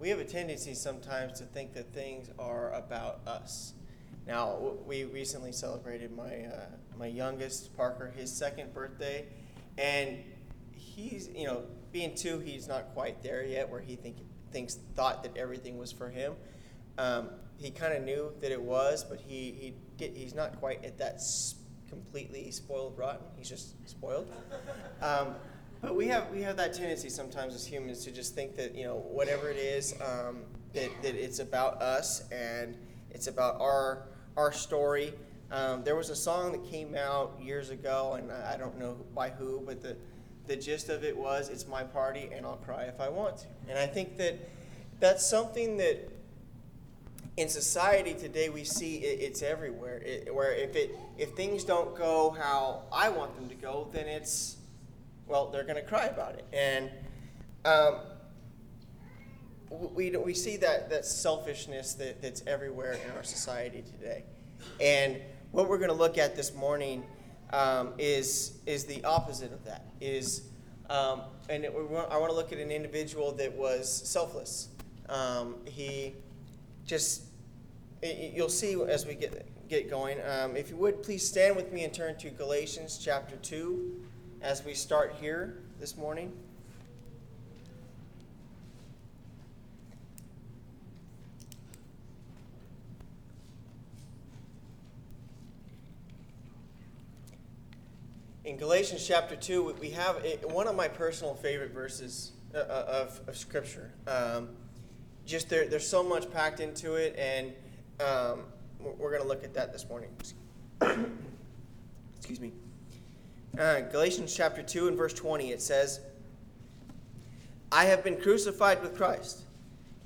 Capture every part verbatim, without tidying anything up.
we have a tendency sometimes to think that things are about us. Now, we recently celebrated my uh, my youngest, Parker, his second birthday, and he's, you know, being two, he's not quite there yet where he think, thinks thought that everything was for him. Um, he kind of knew that it was, but he, he did, he's not quite at that sp- completely spoiled rotten. He's just spoiled. Um, but we have we have that tendency sometimes as humans to just think that, you know, whatever it is, um, that, that it's about us and it's about our our story. Um, there was a song that came out years ago, and I don't know by who, but the the gist of it was, it's my party and I'll cry if I want to. And I think that that's something that in society today we see it, it's everywhere. It, where if it if things don't go how I want them to go, then it's, well, they're going to cry about it. And um, we we see that, that selfishness that, that's everywhere in our society today. And what we're going to look at this morning um, is is the opposite of that. Is um, and it, we want, I want to look at an individual that was selfless. Um, he just it, you'll see as we get get going. Um, if you would please stand with me and turn to Galatians chapter two as we start here this morning. In Galatians chapter two, we have one of my personal favorite verses of, of Scripture. Um, just there, there's so much packed into it, and um, we're going to look at that this morning. Excuse me. Uh, Galatians chapter two and verse twenty, it says, I have been crucified with Christ,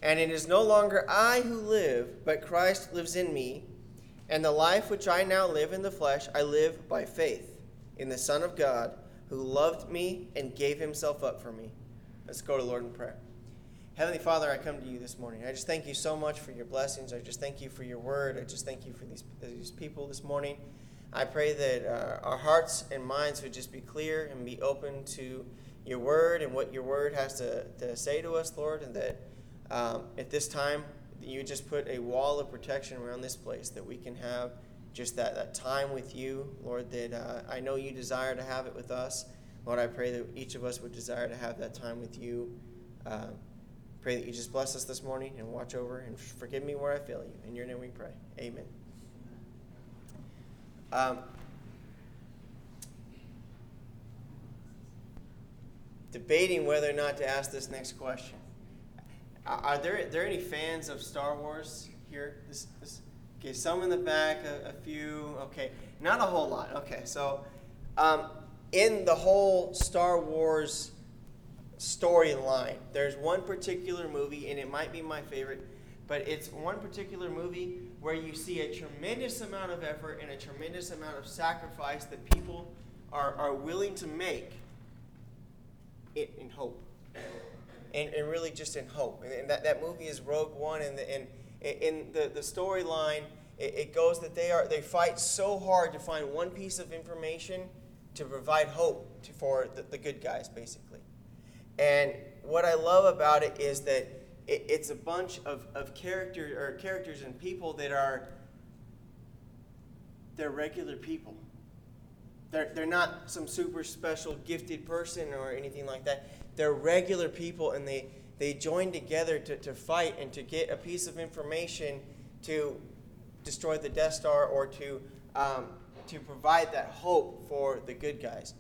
and it is no longer I who live, but Christ lives in me, and the life which I now live in the flesh, I live by faith in the Son of God, who loved me and gave himself up for me. Let's go to Lord in prayer. Heavenly Father, I come to you this morning. I just thank you so much for your blessings. I just thank you for your word. I just thank you for these, these people this morning. I pray that uh, our hearts and minds would just be clear and be open to your word and what your word has to, to say to us, Lord, and that um, at this time you just put a wall of protection around this place that we can have just that, that time with you, Lord, that uh, I know you desire to have it with us. Lord, I pray that each of us would desire to have that time with you. Uh, pray that you just bless us this morning and watch over and forgive me where I fail you. In your name we pray. Amen. Um, debating whether or not to ask this next question. Are there, are there any fans of Star Wars here? This, this Okay, some in the back, a, a few, okay, not a whole lot. Okay, so um, in the whole Star Wars storyline, there's one particular movie, and it might be my favorite, but it's one particular movie where you see a tremendous amount of effort and a tremendous amount of sacrifice that people are, are willing to make in, in hope, and, and really just in hope. And, and that, that movie is Rogue One, and the, and in the, the storyline, it, it goes that they are they fight so hard to find one piece of information to provide hope to, for the, the good guys, basically. And what I love about it is that it, it's a bunch of, of characters or characters and people that are they're regular people. They're they're not some super special gifted person or anything like that. They're regular people, and they. They joined together to, to fight and to get a piece of information to destroy the Death Star or to um, to provide that hope for the good guys.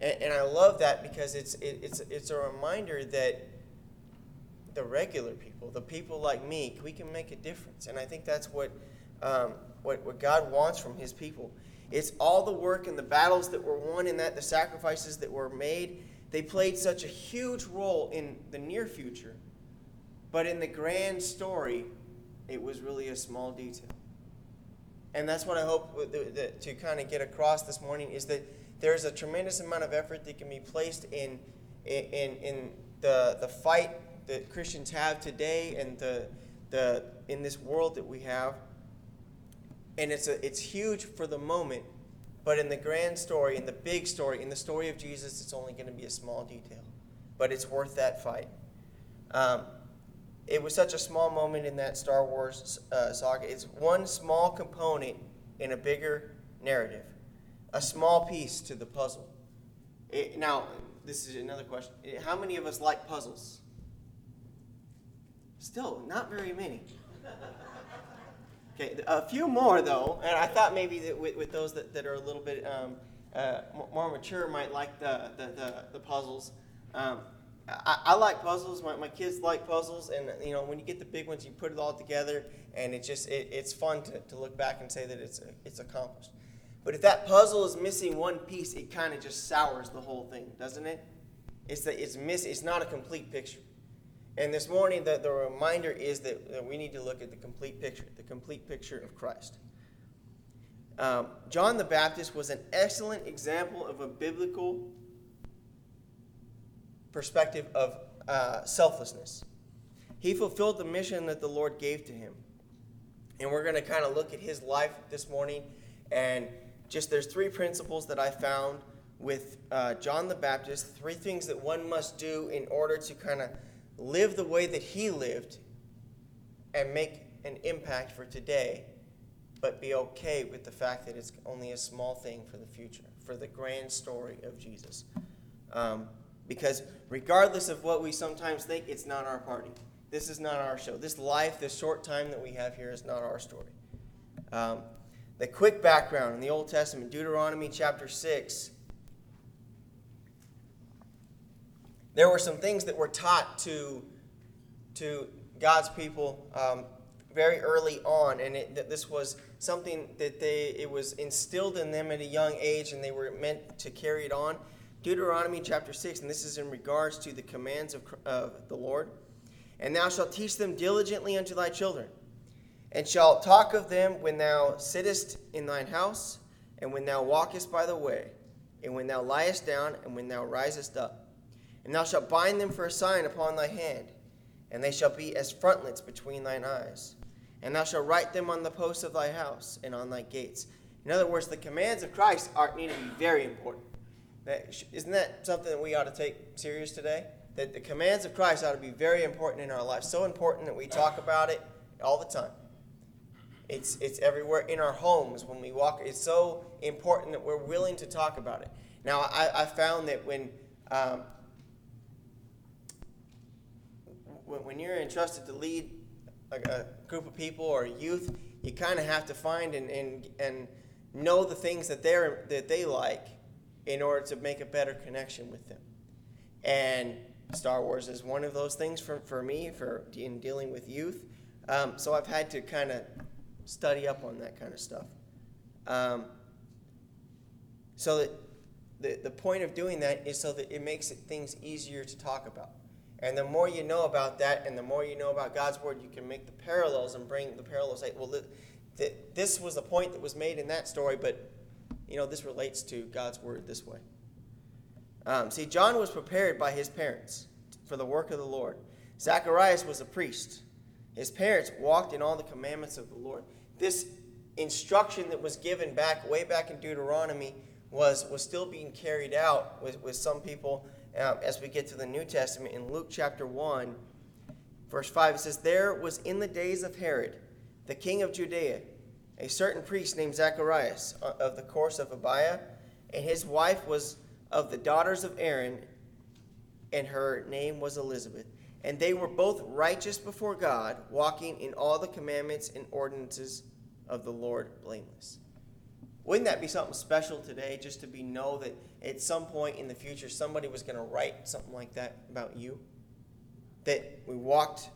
And, and I love that because it's it, it's it's a reminder that the regular people, the people like me, we can make a difference. And I think that's what um, what, what God wants from his people. It's all the work and the battles that were won and that the sacrifices that were made. They played such a huge role in the near future, but in the grand story, it was really a small detail. And that's what I hope to kind of get across this morning is that there's a tremendous amount of effort that can be placed in in in the the fight that Christians have today and the the in this world that we have. And it's a it's huge for the moment. But in the grand story, in the big story, in the story of Jesus, it's only going to be a small detail. But it's worth that fight. Um, it was such a small moment in that Star Wars uh, saga. It's one small component in a bigger narrative, a small piece to the puzzle. It, now, this is another question. How many of us like puzzles? Still, not very many. Okay, a few more, though, and I thought maybe that with, with those that, that are a little bit um, uh, more mature might like the, the, the, the puzzles. Um, I, I like puzzles. My, my kids like puzzles, and you know, when you get the big ones, you put it all together, and it just it, it's fun to, to look back and say that it's it's accomplished. But if that puzzle is missing one piece, it kind of just sours the whole thing, doesn't it? It's that it's miss. It's not a complete picture. And this morning, the, the reminder is that, that we need to look at the complete picture, the complete picture of Christ. Um, John the Baptist was an excellent example of a biblical perspective of uh, selflessness. He fulfilled the mission that the Lord gave to him. And we're going to kind of look at his life this morning. And just there's three principles that I found with uh, John the Baptist, three things that one must do in order to kind of live the way that he lived and make an impact for today, but be okay with the fact that it's only a small thing for the future, for the grand story of Jesus. Um, because regardless of what we sometimes think, it's not our party. This is not our show. This life, this short time that we have here is not our story. Um, the quick background in the Old Testament, Deuteronomy chapter six. There were some things that were taught to, to God's people um, very early on, and it, that this was something that they it was instilled in them at a young age, and they were meant to carry it on. Deuteronomy chapter six, and this is in regards to the commands of, of the Lord. And thou shalt teach them diligently unto thy children, and shalt talk of them when thou sittest in thine house, and when thou walkest by the way, and when thou liest down, and when thou risest up. And thou shalt bind them for a sign upon thy hand, and they shall be as frontlets between thine eyes. And thou shalt write them on the posts of thy house and on thy gates. In other words, the commands of Christ are, need to be very important. That, isn't that something that we ought to take serious today? That the commands of Christ ought to be very important in our lives. So important that we talk about it all the time. It's, it's everywhere in our homes when we walk. It's so important that we're willing to talk about it. Now, I, I found that when... Um, When you're entrusted to lead a group of people or youth, you kind of have to find and, and and know the things that they're that they like in order to make a better connection with them. And Star Wars is one of those things for for me for in dealing with youth. Um, so I've had to kind of study up on that kind of stuff. Um, so that the the point of doing that is so that it makes it things easier to talk about. And the more you know about that and the more you know about God's Word, you can make the parallels and bring the parallels. Like, well, th- th- this was a point that was made in that story, but, you know, this relates to God's Word this way. Um, see, John was prepared by his parents for the work of the Lord. Zacharias was a priest. His parents walked in all the commandments of the Lord. This instruction that was given back, way back in Deuteronomy, was, was still being carried out with, with some people. Um, as we get to the New Testament, in Luke chapter one, verse five, it says, There was in the days of Herod, the king of Judea, a certain priest named Zacharias, of the course of Abiah, and his wife was of the daughters of Aaron, and her name was Elizabeth. And they were both righteous before God, walking in all the commandments and ordinances of the Lord blameless. Wouldn't that be something special today, just to be know that at some point in the future somebody was going to write something like that about you? That we walked,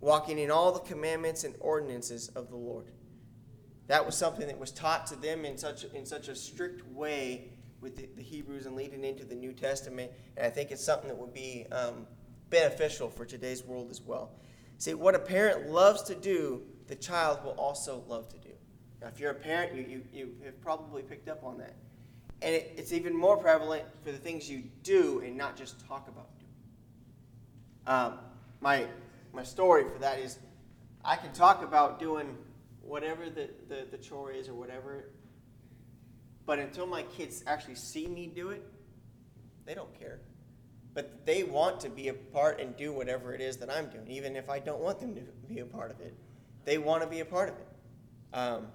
walking in all the commandments and ordinances of the Lord. That was something that was taught to them in such in such a strict way with the, the Hebrews and leading into the New Testament. And I think it's something that would be um, beneficial for today's world as well. See, what a parent loves to do, the child will also love to do. Now, if you're a parent, you, you, you have probably picked up on that. And it, it's even more prevalent for the things you do and not just talk about doing. Um, my, my story for that is I can talk about doing whatever the, the, the chore is or whatever, but until my kids actually see me do it, they don't care. But they want to be a part and do whatever it is that I'm doing, even if I don't want them to be a part of it. They want to be a part of it. Um,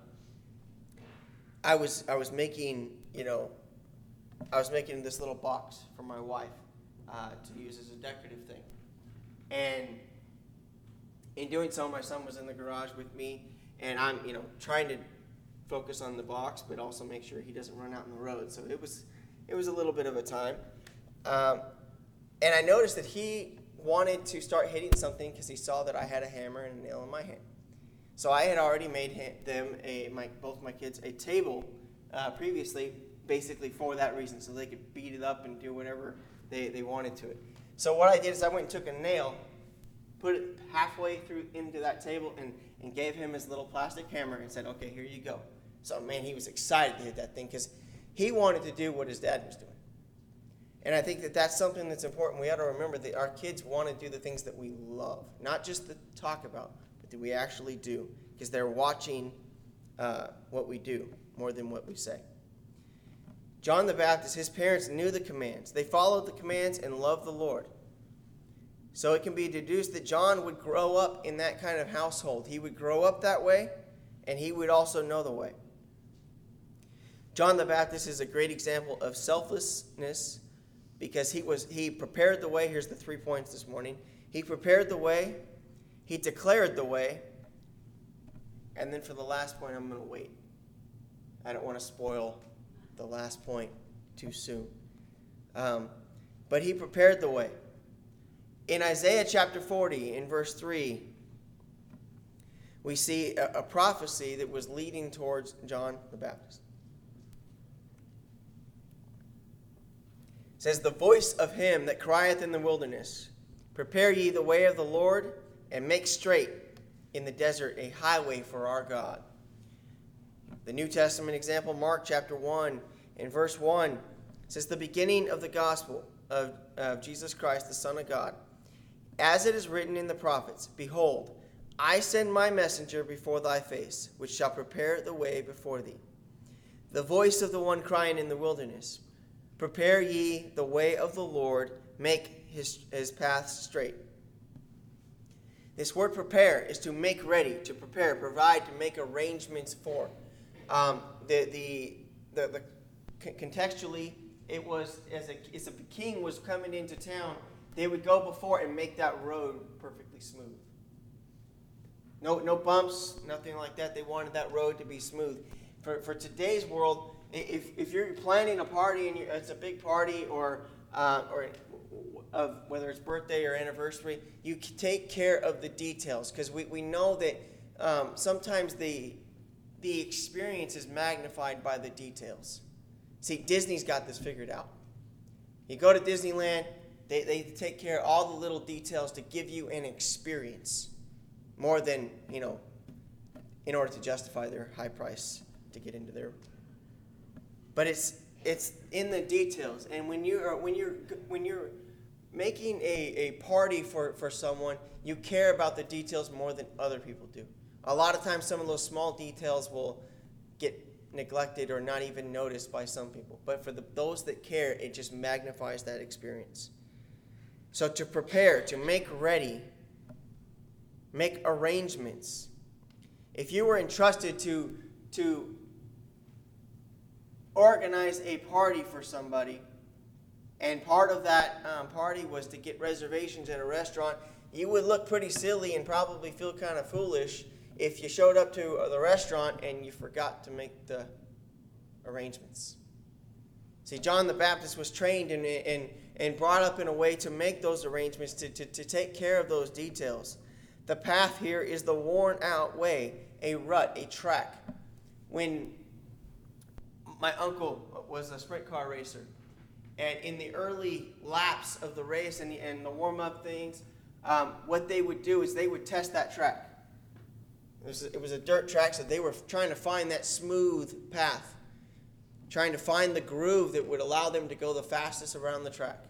I was I was making, you know, I was making this little box for my wife uh, to use as a decorative thing. And in doing so, my son was in the garage with me, and I'm, you know, trying to focus on the box, but also make sure he doesn't run out on the road. So it was it was a little bit of a time. Um, and I noticed that he wanted to start hitting something because he saw that I had a hammer and a nail in my hand. So I had already made him, them, a, my, both my kids, a table uh, previously, basically for that reason, so they could beat it up and do whatever they, they wanted to it. So what I did is I went and took a nail, put it halfway through into that table, and, and gave him his little plastic hammer and said, okay, here you go. So, man, he was excited to hit that thing because he wanted to do what his dad was doing. And I think that that's something that's important. We ought to remember that our kids want to do the things that we love, not just the talk about, but that we actually do, because they're watching uh, what we do more than what we say. John the Baptist, his parents knew the commands. They followed the commands and loved the Lord. So it can be deduced that John would grow up in that kind of household. He would grow up that way, and he would also know the way. John the Baptist is a great example of selflessness, because he was he prepared the way. Here's the three points this morning. He prepared the way, he declared the way, and then for the last point, I'm going to wait. I don't want to spoil the last point too soon. Um, but he prepared the way. In Isaiah chapter forty, in verse three, we see a, a prophecy that was leading towards John the Baptist. It says, the voice of him that crieth in the wilderness, prepare ye the way of the Lord, and make straight in the desert a highway for our God. The New Testament example, Mark chapter one, in verse one, says, the beginning of the gospel of, of Jesus Christ, the Son of God. As it is written in the prophets, behold, I send my messenger before thy face, which shall prepare the way before thee. The voice of the one crying in the wilderness, prepare ye the way of the Lord, make his, his path straight. This word prepare is to make ready, to prepare, provide, to make arrangements for. Um, the, the, the, the contextually, it was as a, as a king was coming into town, they would go before and make that road perfectly smooth. No, no bumps, nothing like that. They wanted that road to be smooth. For, for today's world, If if you're planning a party and you're, it's a big party or uh, or of whether it's birthday or anniversary, you take care of the details, because we, we know that um, sometimes the the experience is magnified by the details. See, Disney's got this figured out. You go to Disneyland, they they take care of all the little details to give you an experience more than, you know, in order to justify their high price to get into their. But it's it's in the details, and when you are when you're when you're making a, a party for, for someone, you care about the details more than other people do. A lot of times, some of those small details will get neglected or not even noticed by some people. But for the, those that care, it just magnifies that experience. So to prepare, to make ready, make arrangements. If you were entrusted to to organize a party for somebody, and part of that um, party was to get reservations at a restaurant, you would look pretty silly and probably feel kind of foolish if you showed up to the restaurant and you forgot to make the arrangements. See, John the Baptist was trained and and, and brought up in a way to make those arrangements, to, to, to take care of those details. The path here is the worn-out way, a rut, a track. When my uncle was a sprint car racer, and in the early laps of the race and the, and the warm-up things, um, what they would do is they would test that track. It was, it was a dirt track, so they were trying to find that smooth path, trying to find the groove that would allow them to go the fastest around the track.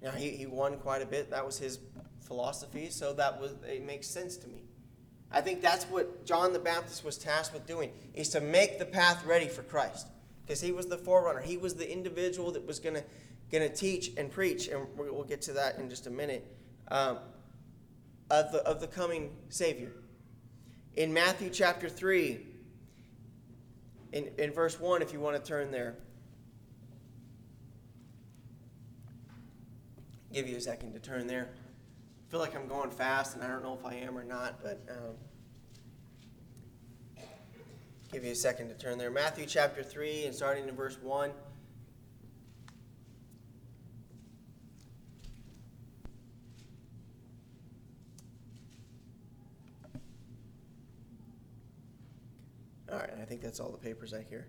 Now, he, he won quite a bit. That was his philosophy, so that was it makes sense to me. I think that's what John the Baptist was tasked with doing, is to make the path ready for Christ, because he was the forerunner. He was the individual that was going to going to teach and preach, and we'll get to that in just a minute, um, of the, of the coming Savior. In Matthew chapter three, in, in verse one, if you want to turn there. Give you a second to turn there. I feel like I'm going fast, and I don't know if I am or not, but um, give you a second to turn there. Matthew chapter three, and starting in verse one. All right, I think that's all the papers I hear.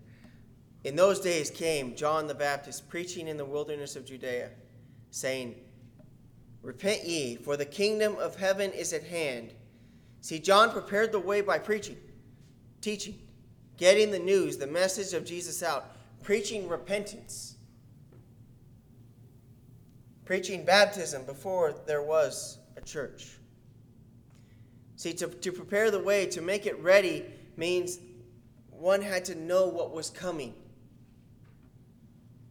In those days came John the Baptist, preaching in the wilderness of Judea, saying, "Repent ye, for the kingdom of heaven is at hand." See, John prepared the way by preaching, teaching, getting the news, the message of Jesus out, preaching repentance, preaching baptism before there was a church. See, to, to prepare the way, to make it ready, means one had to know what was coming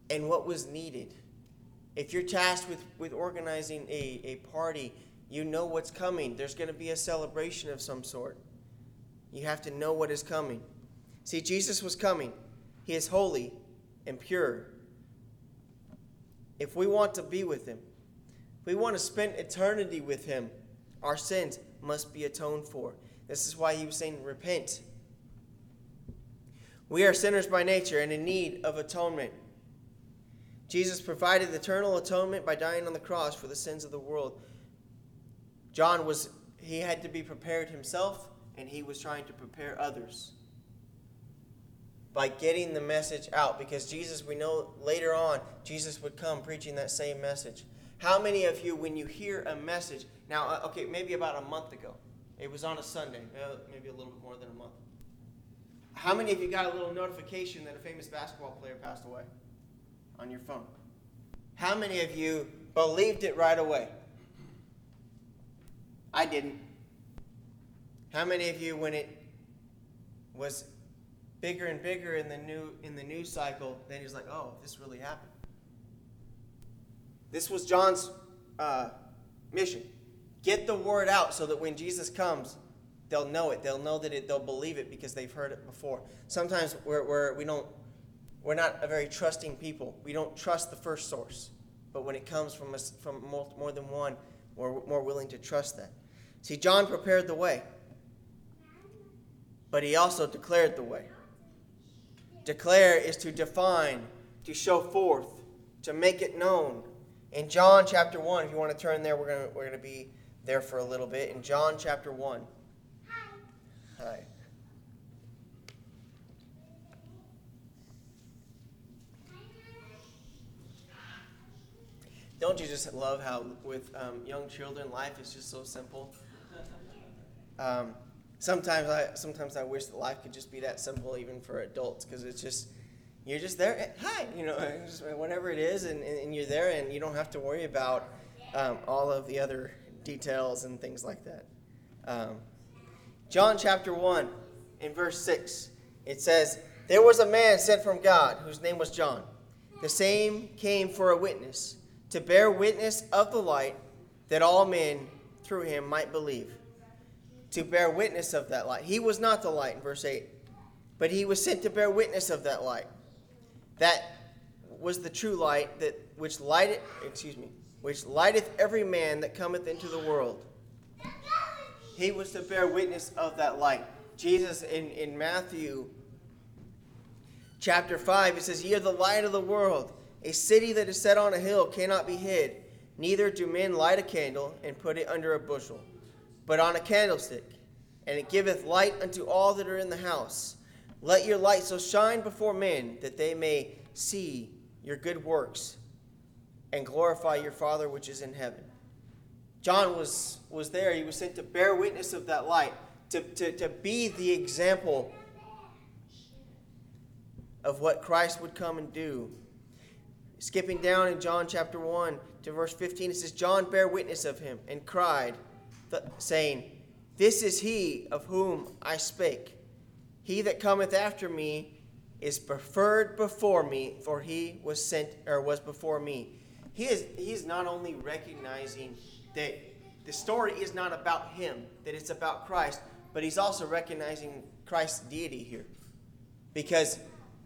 and what was needed. If you're tasked with, with organizing a, a party, you know what's coming. There's going to be a celebration of some sort. You have to know what is coming. See, Jesus was coming. He is holy and pure. If we want to be with him, if we want to spend eternity with him, our sins must be atoned for. This is why he was saying, repent. We are sinners by nature and in need of atonement. Jesus provided eternal atonement by dying on the cross for the sins of the world. John was, he had to be prepared himself, and he was trying to prepare others by getting the message out. Because Jesus, we know later on, Jesus would come preaching that same message. How many of you, when you hear a message, now, okay, maybe about a month ago, it was on a Sunday, maybe a little bit more than a month. How many of you got a little notification that a famous basketball player passed away on your phone? How many of you believed it right away? I didn't. How many of you, when it was bigger and bigger in the new in the news cycle, then he was like, "Oh, this really happened." This was John's uh, mission: get the word out so that when Jesus comes, they'll know it. They'll know that it. They'll believe it because they've heard it before. Sometimes we're, we're we don't we're not a very trusting people. We don't trust the first source, but when it comes from us, from more, more than one, we're more willing to trust that. See, John prepared the way, but he also declared the way. Declare is to define, to show forth, to make it known. In John chapter one, if you want to turn there, we're gonna we're gonna be there for a little bit. In John chapter one. Hi. Don't you just love how with um, young children life is just so simple? Um, sometimes I sometimes I wish that life could just be that simple even for adults, because it's just you're just there. Hi, you know, just whenever it is, and, and you're there, and you don't have to worry about um, all of the other details and things like that. Um, John chapter one, in verse six, it says, "There was a man sent from God, whose name was John. The same came for a witness, to bear witness of the light, that all men through him might believe." To bear witness of that light. He was not the light, in verse eight, but he was sent to bear witness of that light. That was the true light, that which lighteth, excuse me, which lighteth every man that cometh into the world. He was to bear witness of that light. Jesus, in, in Matthew chapter five, it says, "Ye are the light of the world. A city that is set on a hill cannot be hid. Neither do men light a candle and put it under a bushel, but on a candlestick, and it giveth light unto all that are in the house. Let your light so shine before men, that they may see your good works and glorify your Father which is in heaven." John was, was there. He was sent to bear witness of that light, to, to, to be the example of what Christ would come and do. Skipping down in John chapter one to verse fifteen, it says, "John bare witness of him and cried, th- saying, This is he of whom I spake. He that cometh after me is preferred before me, for he was sent or was before me. He is he's not only recognizing that the story is not about him, that it's about Christ, but he's also recognizing Christ's deity here. Because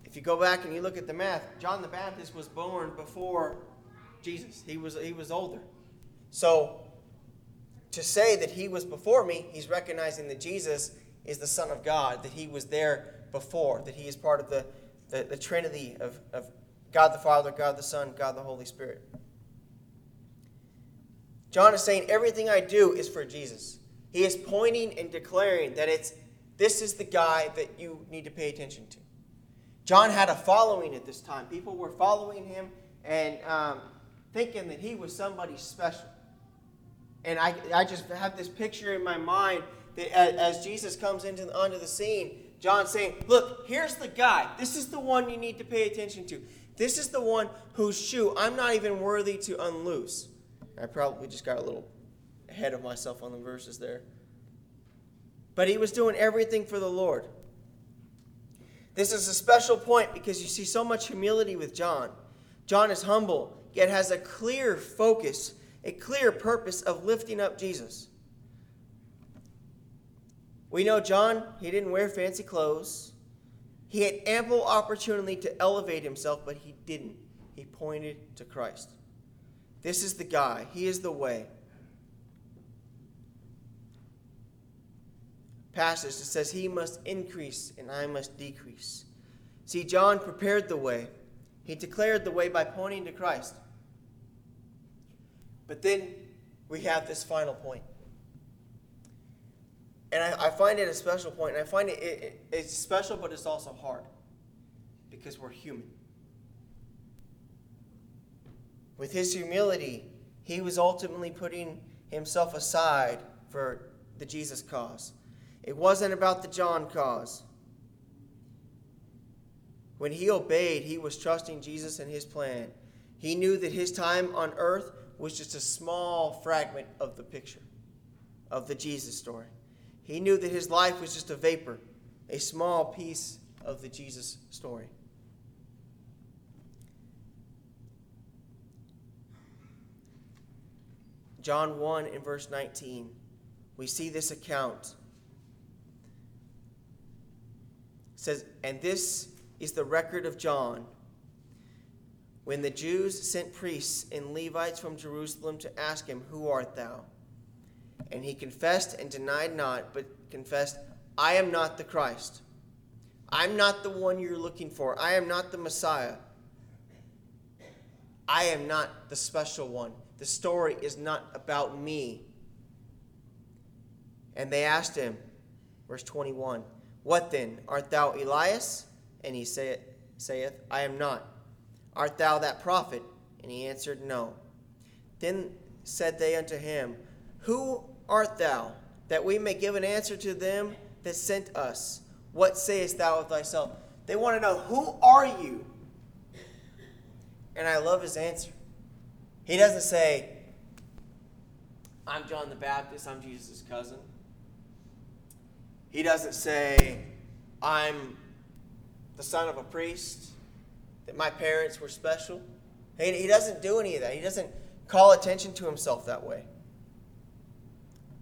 if you go back and you look at the math, John the Baptist was born before Jesus. He was he was older. So to say that he was before me, he's recognizing that Jesus is the Son of God, that he was there before, that he is part of the, the, the Trinity of, of God the Father, God the Son, God the Holy Spirit. John is saying, everything I do is for Jesus. He is pointing and declaring that it's this is the guy that you need to pay attention to. John had a following at this time. People were following him and um, thinking that he was somebody special. And I, I just have this picture in my mind that as, as Jesus comes into onto the scene, John's saying, look, here's the guy. This is the one you need to pay attention to. This is the one whose shoe I'm not even worthy to unloose. I probably just got a little ahead of myself on the verses there. But he was doing everything for the Lord. This is a special point because you see so much humility with John. John is humble, yet has a clear focus, a clear purpose of lifting up Jesus. We know John, he didn't wear fancy clothes. He had ample opportunity to elevate himself, but he didn't. He pointed to Christ. This is the guy. He is the way. Passage that says he must increase and I must decrease. See, John prepared the way. He declared the way by pointing to Christ. But then we have this final point. And I, I find it a special point. And I find it, it, it it's special, but it's also hard. Because we're human. With his humility, he was ultimately putting himself aside for the Jesus cause. It wasn't about the John cause. When he obeyed, he was trusting Jesus and his plan. He knew that his time on earth was just a small fragment of the picture, of the Jesus story. He knew that his life was just a vapor, a small piece of the Jesus story. John one in verse nineteen, we see this account. It says, and this is the record of John. When the Jews sent priests and Levites from Jerusalem to ask him, who art thou? And he confessed and denied not, but confessed, I am not the Christ. I'm not the one you're looking for. I am not the Messiah. I am not the special one. The story is not about me. And they asked him, verse twenty-one, what then? Art thou Elias? And he saith, I am not. Art thou that prophet? And he answered, no. Then said they unto him, who art thou, that we may give an answer to them that sent us? What sayest thou of thyself? They want to know, who are you? And I love his answer. He doesn't say, I'm John the Baptist, I'm Jesus' cousin. He doesn't say, I'm the son of a priest, that my parents were special. He, he doesn't do any of that. He doesn't call attention to himself that way.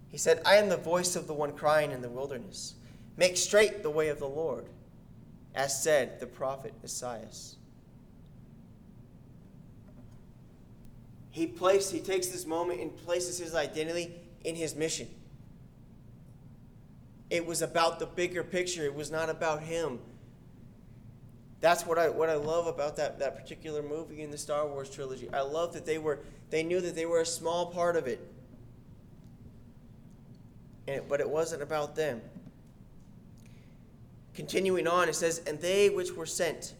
He said, I am the voice of the one crying in the wilderness. Make straight the way of the Lord, as said the prophet Isaiah. He placed, he takes this moment and places his identity in his mission. It was about the bigger picture. It was not about him. That's what I what I love about that, that particular movie in the Star Wars trilogy. I love that they were they knew that they were a small part of it. And, but it wasn't about them. Continuing on, it says, and they which were sent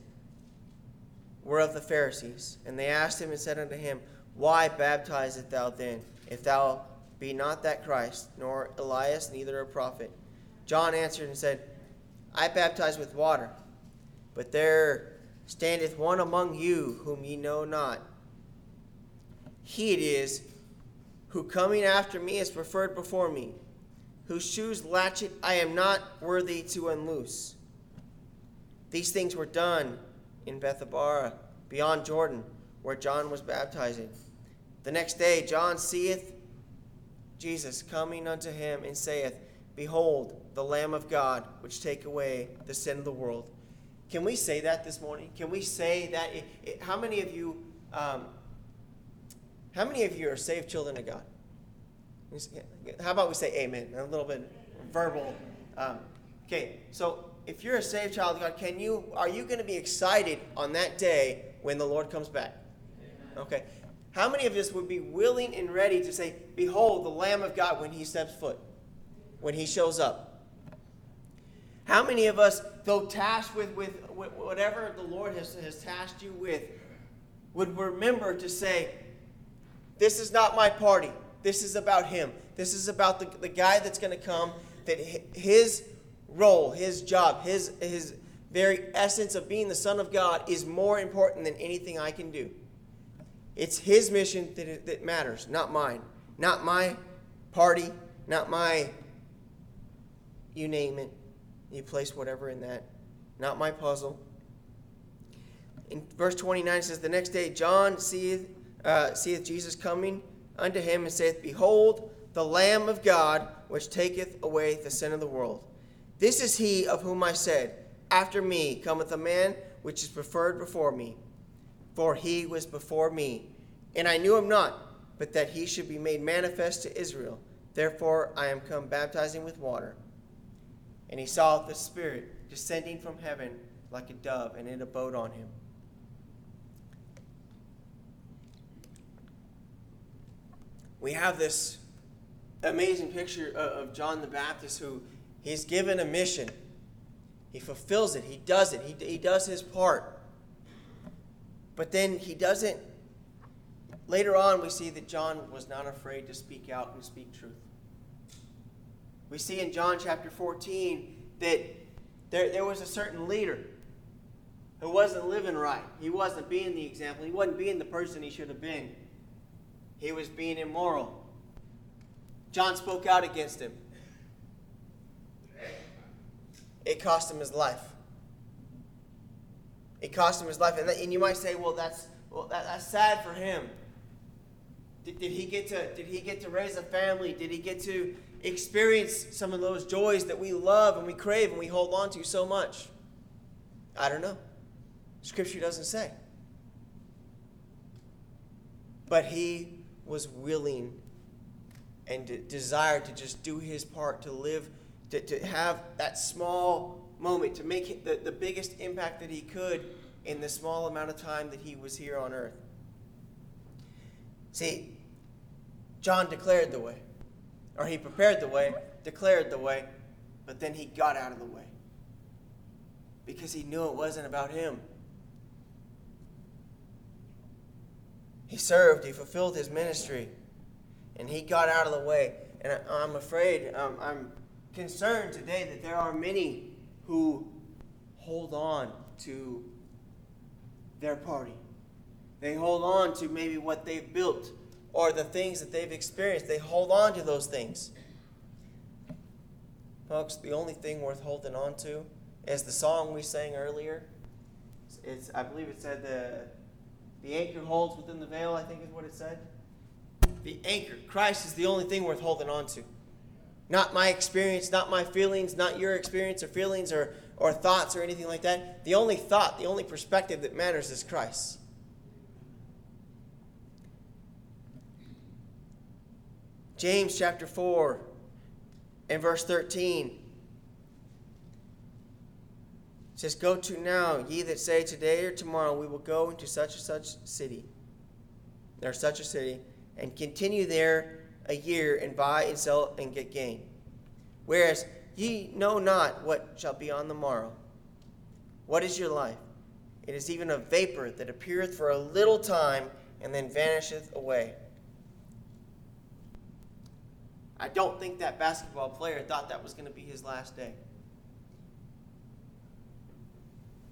were of the Pharisees. And they asked him and said unto him, why baptizest thou then, if thou be not that Christ, nor Elias, neither a prophet? John answered and said, I baptize with water, but there standeth one among you whom ye know not. He it is who coming after me is preferred before me, whose shoes latchet I am not worthy to unloose. These things were done in Bethabara, beyond Jordan, where John was baptizing. The next day John seeth Jesus coming unto him, and saith, Behold, the Lamb of God, which take away the sin of the world. Can we say that this morning? Can we say that? It, it, how many of you, um, how many of you are saved children of God? How about we say amen? A little bit verbal. Um, okay, so if you're a saved child of God, can you? Are you going to be excited on that day when the Lord comes back? Okay. How many of us would be willing and ready to say, Behold, the Lamb of God, when he steps foot, when he shows up? How many of us, though tasked with, with, with whatever the Lord has, has tasked you with, would remember to say, This is not my party. This is about him. This is about the, the guy that's going to come, that his role, his job, his, his very essence of being the Son of God is more important than anything I can do. It's his mission that, that matters, not mine, not my party, not my, you name it, you place whatever in that, not my puzzle. In verse twenty-nine it says, The next day John seeth, uh, seeth Jesus coming unto him, and saith, Behold, the Lamb of God, which taketh away the sin of the world. This is he of whom I said, After me cometh a man which is preferred before me. For he was before me, and I knew him not, but that he should be made manifest to Israel. Therefore I am come baptizing with water. And he saw the Spirit descending from heaven like a dove, and it abode on him. We have this amazing picture of John the Baptist, who he's given a mission. He fulfills it. He does it. He, he does his part. But then he doesn't, later on we see that John was not afraid to speak out and speak truth. We see in John chapter fourteen that there, there was a certain leader who wasn't living right. He wasn't being the example. He wasn't being the person he should have been. He was being immoral. John spoke out against him. It cost him his life. It cost him his life. And, that, and you might say, well, that's well, that, that's sad for him. Did, did he get to did he get to raise a family? Did he get to experience some of those joys that we love and we crave and we hold on to so much? I don't know. Scripture doesn't say. But he was willing and de- desired to just do his part, to live, to, to have that small moment, to make the, the biggest impact that he could in the small amount of time that he was here on earth. See, John declared the way, or he prepared the way, declared the way, but then he got out of the way because he knew it wasn't about him. He served, he fulfilled his ministry, and he got out of the way. And I, I'm afraid, um, I'm concerned today that there are many who hold on to their party. They hold on to maybe what they've built or the things that they've experienced. They hold on to those things. Folks, the only thing worth holding on to is the song we sang earlier. It's, it's I believe it said the, the anchor holds within the veil, I think is what it said. The anchor, Christ, is the only thing worth holding on to. Not my experience, not my feelings, not your experience or feelings or, or thoughts or anything like that. The only thought, the only perspective that matters is Christ. James chapter four and verse thirteen says, Go to now, ye that say, Today or tomorrow we will go into such and such city, or such a city, and continue there a year, and buy and sell and get gain. Whereas ye know not what shall be on the morrow. What is your life? It is even a vapor that appeareth for a little time and then vanisheth away. I don't think that basketball player thought that was going to be his last day.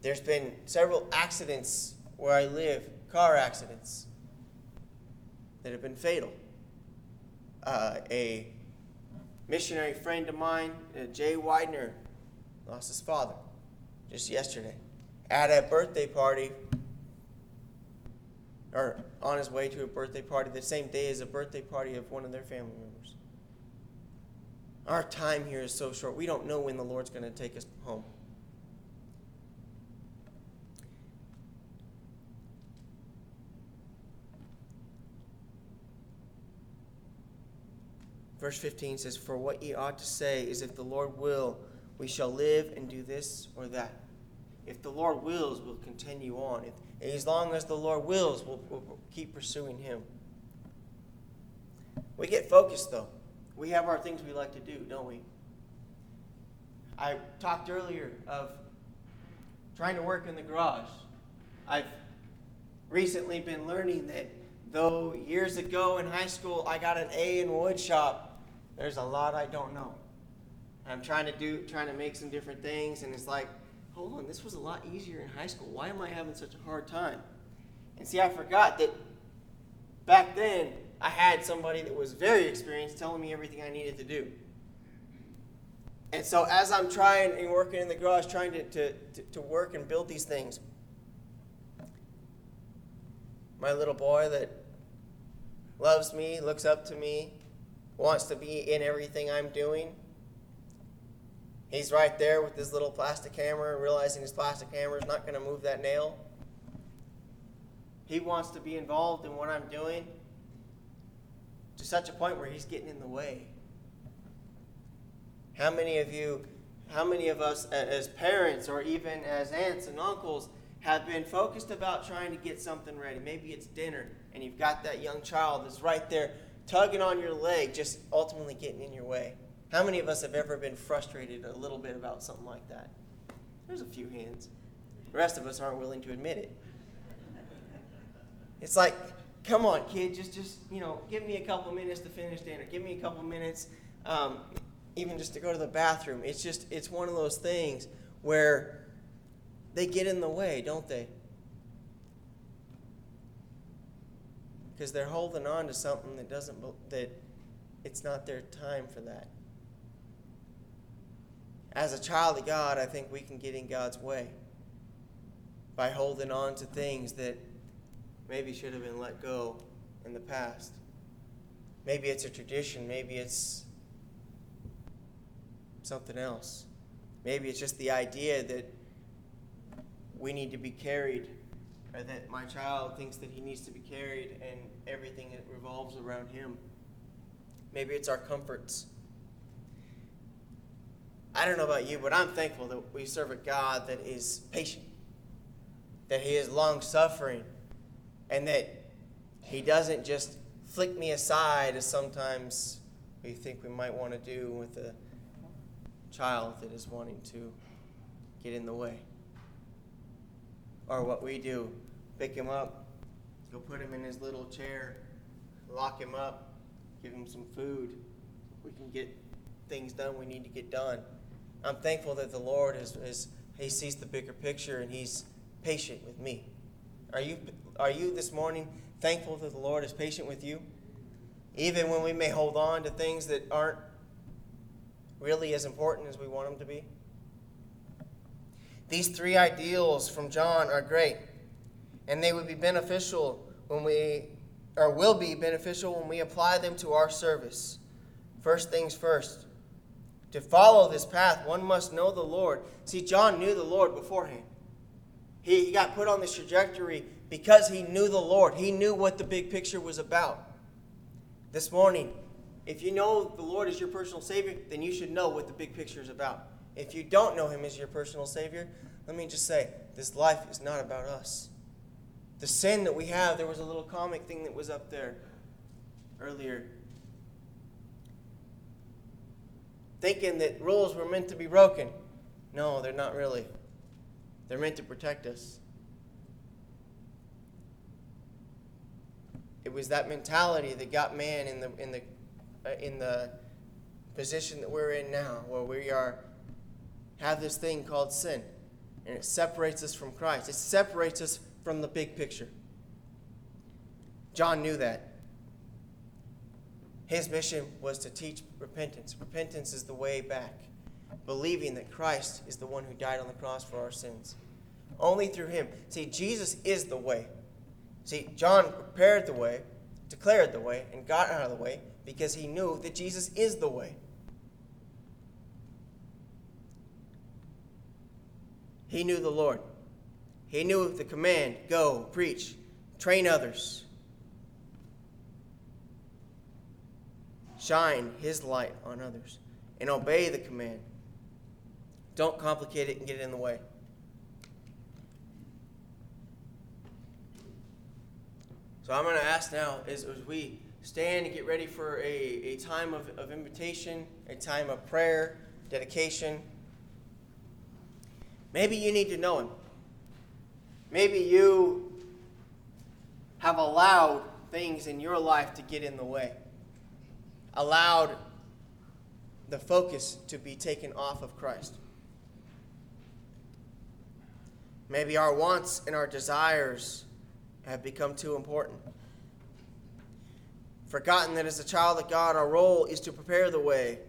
There's been several accidents where I live, car accidents, that have been fatal. Uh, a missionary friend of mine, uh, Jay Widener, lost his father just yesterday. at a birthday party, or on his way to a birthday party the same day as a birthday party of one of their family members. Our time here is so short. We don't know when the Lord's going to take us home. Verse fifteen says, "For what ye ought to say is, if the Lord will, we shall live and do this or that." If the Lord wills, we'll continue on. If, as long as the Lord wills, we'll, we'll keep pursuing Him. We get focused, though. We have our things we like to do, don't we? I talked earlier of trying to work in the garage. I've recently been learning that though years ago in high school I got an A in wood shop, there's a lot I don't know. I'm trying to do, trying to make some different things, and it's like, hold on, this was a lot easier in high school. Why am I having such a hard time? And see, I forgot that back then I had somebody that was very experienced telling me everything I needed to do. And so as I'm trying and working in the garage, trying to, to, to, to work and build these things, my little boy that loves me, looks up to me, wants to be in everything I'm doing, he's right there with his little plastic hammer, realizing his plastic hammer is not going to move that nail. He wants to be involved in what I'm doing to such a point where he's getting in the way. How many of you, how many of us as parents or even as aunts and uncles have been focused about trying to get something ready? Maybe it's dinner, and you've got that young child that's right there tugging on your leg, just ultimately getting in your way. How many of us have ever been frustrated a little bit about something like that? There's a few hands. The rest of us aren't willing to admit it. It's like, come on, kid, just, just you know, give me a couple minutes to finish dinner. Give me a couple minutes, um, even just to go to the bathroom. It's just, it's one of those things where they get in the way, don't they? Because they're holding on to something that doesn't, that it's not their time for that. As a child of God, I think we can get in God's way by holding on to things that maybe should have been let go in the past. Maybe it's a tradition. Maybe it's something else. Maybe it's just the idea that we need to be carried, or that my child thinks that he needs to be carried and everything that revolves around him. Maybe it's our comforts. I don't know about you, but I'm thankful that we serve a God that is patient, that He is long-suffering, and that He doesn't just flick me aside as sometimes we think we might want to do with a child that is wanting to get in the way. Or what we do, pick him up, go put him in his little chair, lock him up, give him some food. We can get things done we need to get done. I'm thankful that the Lord is, is He sees the bigger picture and He's patient with me. Are you are you this morning thankful that the Lord is patient with you? Even when we may hold on to things that aren't really as important as we want them to be? These three ideals from John are great, and they would be beneficial when we, or will be beneficial when we apply them to our service. First things first, to follow this path, one must know the Lord. See, John knew the Lord beforehand. He, he got put on this trajectory because he knew the Lord. He knew what the big picture was about. This morning, if you know the Lord as your personal Savior, then you should know what the big picture is about. If you don't know Him as your personal Savior, let me just say, this life is not about us. The sin that we have, there was a little comic thing that was up there earlier, thinking that rules were meant to be broken. No, they're not really. They're meant to protect us. It was that mentality that got man in the in the uh, in the position that we're in now, where we are. Have this thing called sin, and it separates us from Christ. It separates us from the big picture. John knew that. His mission was to teach repentance. Repentance is the way back, believing that Christ is the one who died on the cross for our sins. Only through him. See, Jesus is the way. See, John prepared the way, declared the way, and got out of the way because he knew that Jesus is the way. He knew the Lord. He knew the command, go, preach, train others. Shine his light on others and obey the command. Don't complicate it and get it in the way. So I'm going to ask now, as, as we stand and get ready for a, a time of, of invitation, a time of prayer, dedication, maybe you need to know him. Maybe you have allowed things in your life to get in the way. Allowed the focus to be taken off of Christ. Maybe our wants and our desires have become too important. Forgotten that as a child of God, our role is to prepare the way,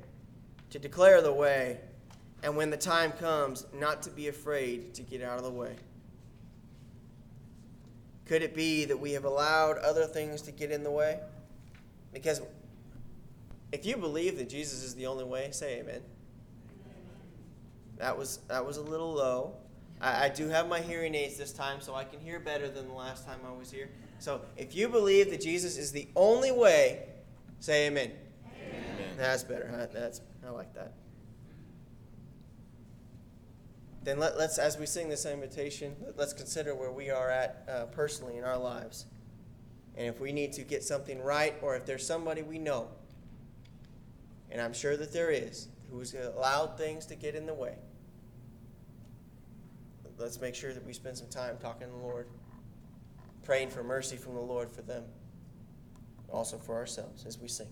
to declare the way, and when the time comes, not to be afraid to get out of the way. Could it be that we have allowed other things to get in the way? Because if you believe that Jesus is the only way, say amen. That was that was a little low. I, I do have my hearing aids this time, so I can hear better than the last time I was here. So if you believe that Jesus is the only way, say amen. Amen. Amen. That's better. Huh? That's I like that. Then let, let's, as we sing this invitation, let's consider where we are at uh, personally in our lives. And if we need to get something right, or if there's somebody we know, and I'm sure that there is, who has allowed things to get in the way, let's make sure that we spend some time talking to the Lord, praying for mercy from the Lord for them, also for ourselves as we sing.